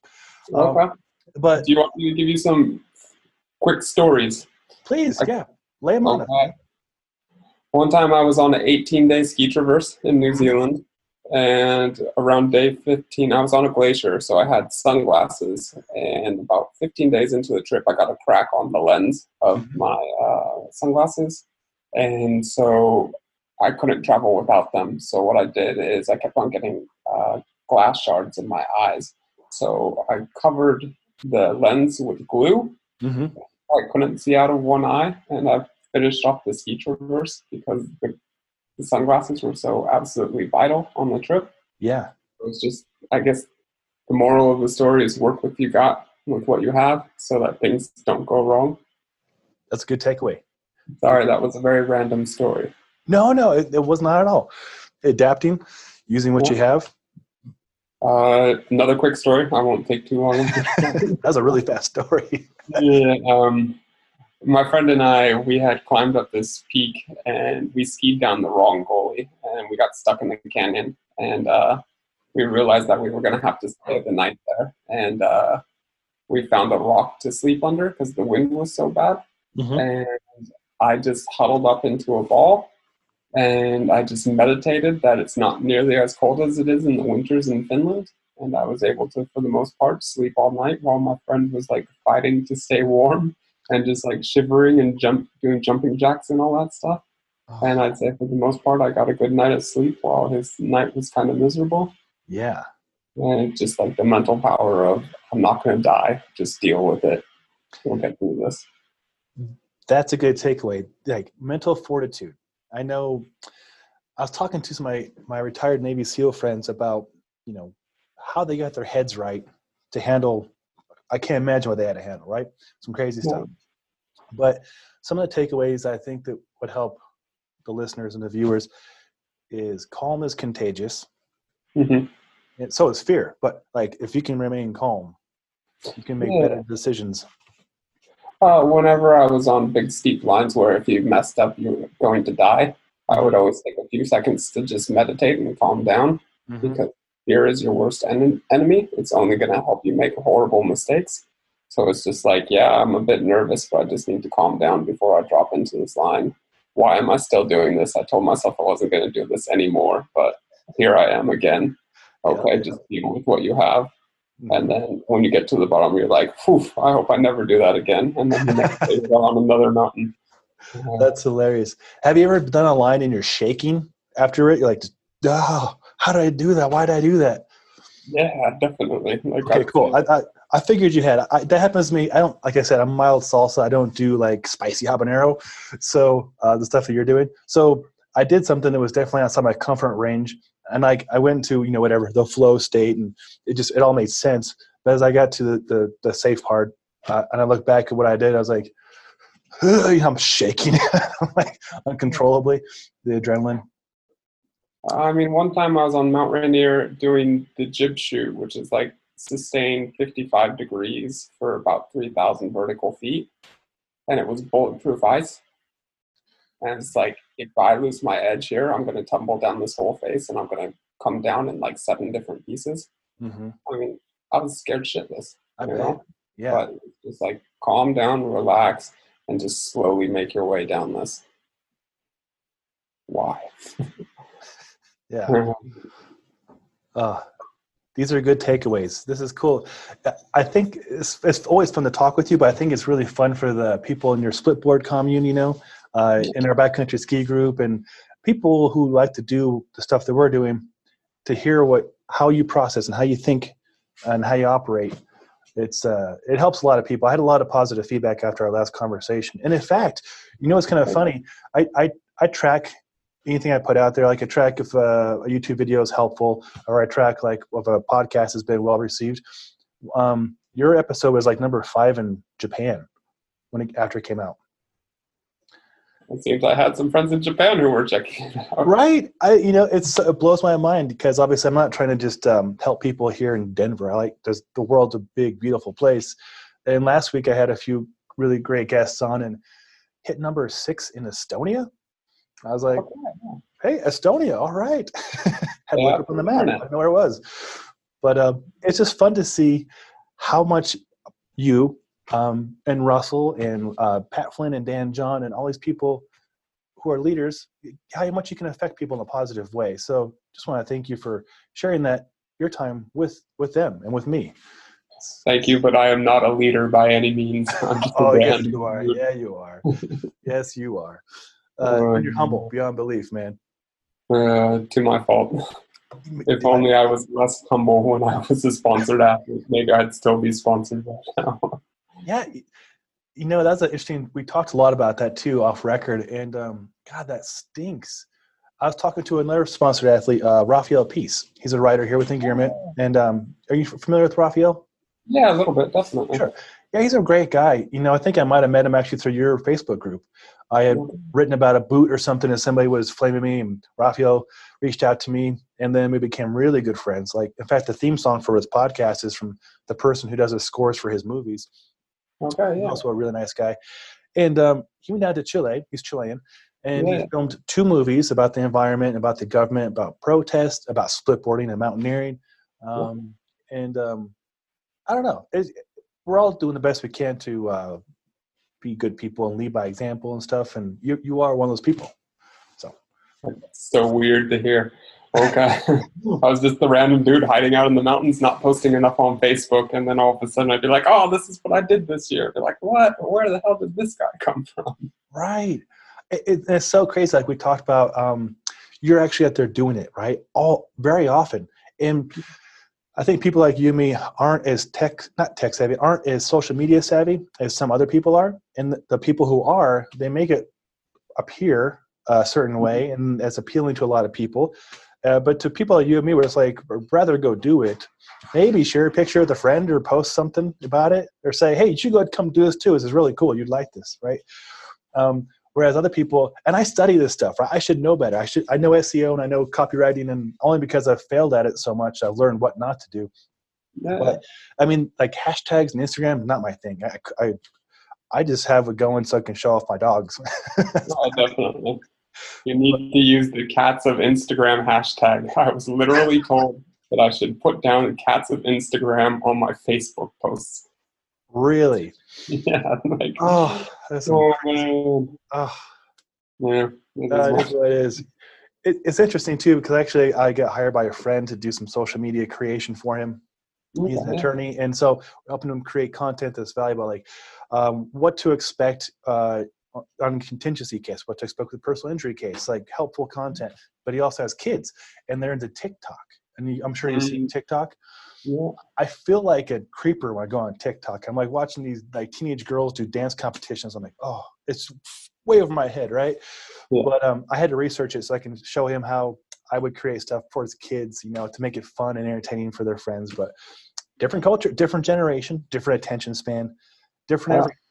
Okay. Um, but do you want me to give you some quick stories? Please, I, yeah. Lay them on it. One time I was on an eighteen-day ski traverse in New Zealand, and around day fifteen, I was on a glacier, so I had sunglasses, and about fifteen days into the trip, I got a crack on the lens of my uh, sunglasses, and so I couldn't travel without them, so what I did is I kept on getting uh, glass shards in my eyes, so I covered the lens with glue. Mm-hmm. I couldn't see out of one eye, and I finished off the ski traverse because the, the sunglasses were so absolutely vital on the trip. Yeah. It was just, I guess, the moral of the story is work with you got, with what you have, so that things don't go wrong. That's a good takeaway. Sorry, that was a very random story. No, no, it, it was not at all. Adapting, using what you have. Uh, another quick story. I won't take too long. That was a really fast story. Yeah. Um, my friend and I, we had climbed up this peak and we skied down the wrong gully and we got stuck in the canyon. And uh, we realized that we were going to have to stay the night there. And uh, we found a rock to sleep under because the wind was so bad. Mm-hmm. And I just huddled up into a ball. And I just meditated that it's not nearly as cold as it is in the winters in Finland. And I was able to, for the most part, sleep all night while my friend was like fighting to stay warm and just like shivering and jump, doing jumping jacks and all that stuff. And I'd say for the most part, I got a good night of sleep while his night was kind of miserable. Yeah. And it's just like the mental power of, I'm not going to die. Just deal with it. We'll get through this. That's a good takeaway. Like mental fortitude. I know I was talking to some of my, my retired Navy SEAL friends about, you know, how they got their heads right to handle, I can't imagine what they had to handle, right? Some crazy yeah. stuff. But some of the takeaways I think that would help the listeners and the viewers is calm is contagious. Mm-hmm. And so is fear. But, like, if you can remain calm, you can make yeah. better decisions. Uh, whenever I was on big steep lines where if you messed up, you were going to die, I would always take a few seconds to just meditate and calm down mm-hmm. because fear is your worst en- enemy. It's only going to help you make horrible mistakes. So it's just like, yeah, I'm a bit nervous, but I just need to calm down before I drop into this line. Why am I still doing this? I told myself I wasn't going to do this anymore, but here I am again. Okay, yeah. Just deal with what you have. And then when you get to the bottom, you're like, phew, I hope I never do that again. And then the next day you're on another mountain. Uh, That's hilarious. Have you ever done a line and you're shaking after it? You're like, oh, how did I do that? Why did I do that? Yeah, definitely. Like, okay, I've cool. I, I I figured you had. I, that happens to me. I don't, like I said, I'm mild salsa. I don't do like spicy habanero. So uh, the stuff that you're doing. So I did something that was definitely outside my comfort range. And I, I went to, you know, whatever, the flow state, and it just, it all made sense. But as I got to the, the, the safe part, uh, and I looked back at what I did, I was like, I'm shaking like uncontrollably, the adrenaline. I mean, one time I was on Mount Rainier doing the jib shoot, which is like sustained fifty-five degrees for about three thousand vertical feet. And it was bulletproof ice. And it's like, if I lose my edge here, I'm going to tumble down this whole face and I'm going to come down in like seven different pieces. Mm-hmm. I mean, I was scared shitless. I bet. Know? Yeah. But just like calm down, relax, and just slowly make your way down this. Why? Yeah. uh, these are good takeaways. This is cool. I think it's, it's always fun to talk with you, but I think it's really fun for the people in your split board commune, you know. Uh, in our backcountry ski group and people who like to do the stuff that we're doing to hear what, how you process and how you think and how you operate. it's uh, it helps a lot of people. I had a lot of positive feedback after our last conversation. And in fact, you know, it's kind of funny. I I, I track anything I put out there. Like I track if uh, a YouTube video is helpful, or I track like if a podcast has been well received. Um, your episode was like number five in Japan when it, after it came out. It seems I had some friends in Japan who were checking it out. Right. I, you know, it's, it blows my mind because obviously I'm not trying to just um, help people here in Denver. I like, there's, the world's a big, beautiful place. And last week I had a few really great guests on and hit number six in Estonia. I was like, okay, hey, Estonia, all right. Had to yeah, look up on the map. I didn't know where it was. But uh, it's just fun to see how much you – Um, and Russell and uh, Pat Flynn and Dan John and all these people who are leaders, how much you can affect people in a positive way. So just want to thank you for sharing that, your time with, with them and with me. Thank you, but I am not a leader by any means. Oh, yes, you are. Yeah, you are. Yes, you are. Uh, um, you're humble beyond belief, man. Uh, to my fault. If only I was less humble when I was a sponsored athlete, maybe I'd still be sponsored right now. Yeah, you know, that's an interesting – we talked a lot about that too off record, and um, God, that stinks. I was talking to another sponsored athlete, uh, Raphael Peace. He's a writer here with Endearment. And um, are you familiar with Raphael? Yeah, a little bit, definitely. Sure. Yeah, he's a great guy. You know, I think I might have met him actually through your Facebook group. I had written about a boot or something, and somebody was flaming me, and Raphael reached out to me, and then we became really good friends. Like, in fact, the theme song for his podcast is from the person who does the scores for his movies. Okay, yeah. Also a really nice guy. And um, he went down to Chile. He's Chilean. And yeah. He filmed two movies about the environment, about the government, about protest, about splitboarding and mountaineering. Um, yeah. And um, I don't know. It's, we're all doing the best we can to uh, be good people and lead by example and stuff. And you you are one of those people. So, that's so weird to hear. Okay. I was just the random dude hiding out in the mountains, not posting enough on Facebook, and then all of a sudden I'd be like, oh, this is what I did this year. They're like, what? Where the hell did this guy come from? Right. It, it, it's so crazy. Like we talked about, um, you're actually out there doing it, right? All very often. And I think people like you and me aren't as tech, not tech savvy, aren't as social media savvy as some other people are. And the, the people who are, they make it appear a certain way and as appealing to a lot of people. Uh, but to people like you and me, where it's like, rather go do it, maybe share a picture with a friend or post something about it or say, hey, you should go ahead and come do this too. This is really cool. You'd like this, right? Um, whereas other people, and I study this stuff, right? I should know better. I should. I know S E O and I know copywriting, and only because I've failed at it so much, I've learned what not to do. Yeah. But I mean, like hashtags and Instagram, not my thing. I, I, I just have it going so I can show off my dogs. No, definitely. You need to use the cats of Instagram hashtag. I was literally told that I should put down the cats of Instagram on my Facebook posts. Really? Yeah. Like, oh, that's oh, man. Oh. Yeah, it uh, is it is. It, it's interesting, too, because actually I got hired by a friend to do some social media creation for him. He's an attorney, and so helping him create content that's valuable, like um, what to expect uh on contingency case, what to expect with personal injury case, like helpful content. But he also has kids and they're into TikTok. And he, I'm sure you've seen TikTok. Yeah. I feel like a creeper when I go on TikTok. I'm like watching these like teenage girls do dance competitions. I'm like, oh, it's way over my head, right? Yeah. But um, I had to research it so I can show him how I would create stuff for his kids, you know, to make it fun and entertaining for their friends. But different culture, different generation, different attention span, different everything. Wow.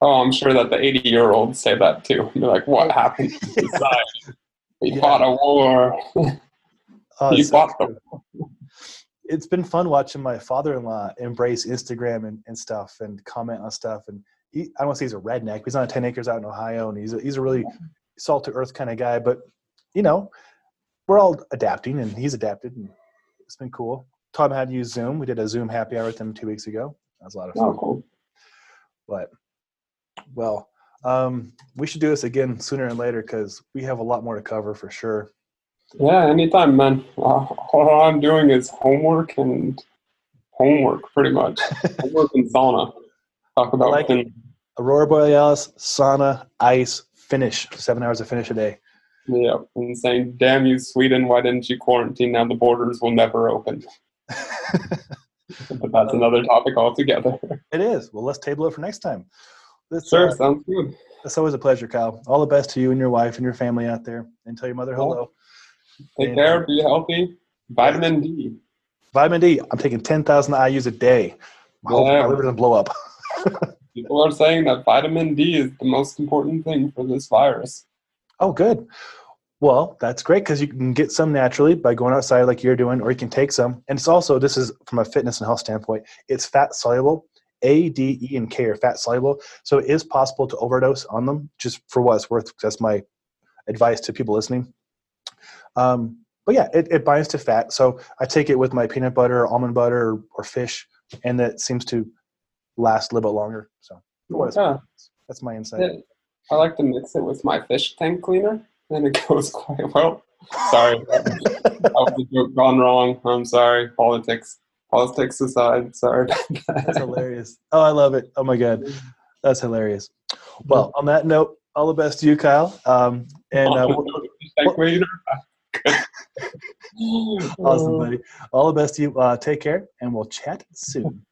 Oh, I'm sure that the eighty-year-olds say that too. They're like, what happened to society? We yeah. fought a war. uh, you so fought the war. It's been fun watching my father-in-law embrace Instagram and, and stuff and comment on stuff. And he, I don't say he's a redneck. He's on ten acres out in Ohio, and he's a, he's a really salt-to-earth kind of guy. But, you know, we're all adapting, and he's adapted, and it's been cool. Taught him how to use Zoom. We did a Zoom happy hour with him two weeks ago. That was a lot of fun. Oh, cool. But – Well, um, we should do this again sooner and later because we have a lot more to cover for sure. Yeah, anytime, man. Uh, all I'm doing is homework and homework, pretty much. Homework and sauna. Talk about like Aurora Borealis, sauna, ice, finish. Seven hours of finish a day. Yeah, and saying, damn you, Sweden, why didn't you quarantine? Now the borders will never open. But that's another topic altogether. It is. Well, let's table it for next time. This, sure, uh, sounds good. It's always a pleasure, Kyle. All the best to you and your wife and your family out there. And tell your mother hello. Take and, care. Be healthy. Vitamin D. Vitamin D. I'm taking ten thousand I U's a day. My liver doesn't blow up. People are saying that vitamin D is the most important thing for this virus. Oh, good. Well, that's great because you can get some naturally by going outside like you're doing, or you can take some. And it's also, this is from a fitness and health standpoint, it's fat soluble. A, D, E, and K are fat soluble. So it is possible to overdose on them, just for what it's worth. That's my advice to people listening. Um, but yeah, it, it binds to fat. So I take it with my peanut butter or almond butter or, or fish, and that seems to last a little bit longer. So what yeah. that's my insight. Yeah. I like to mix it with my fish tank cleaner, and it goes quite well. Sorry. That was a joke gone wrong. I'm sorry. Politics. Politics aside. Sorry. That's hilarious. Oh, I love it. Oh, my God. That's hilarious. Well, on that note, all the best to you, Kyle. Um, and uh, we'll, we'll, awesome, buddy. All the best to you. Uh, take care, and we'll chat soon.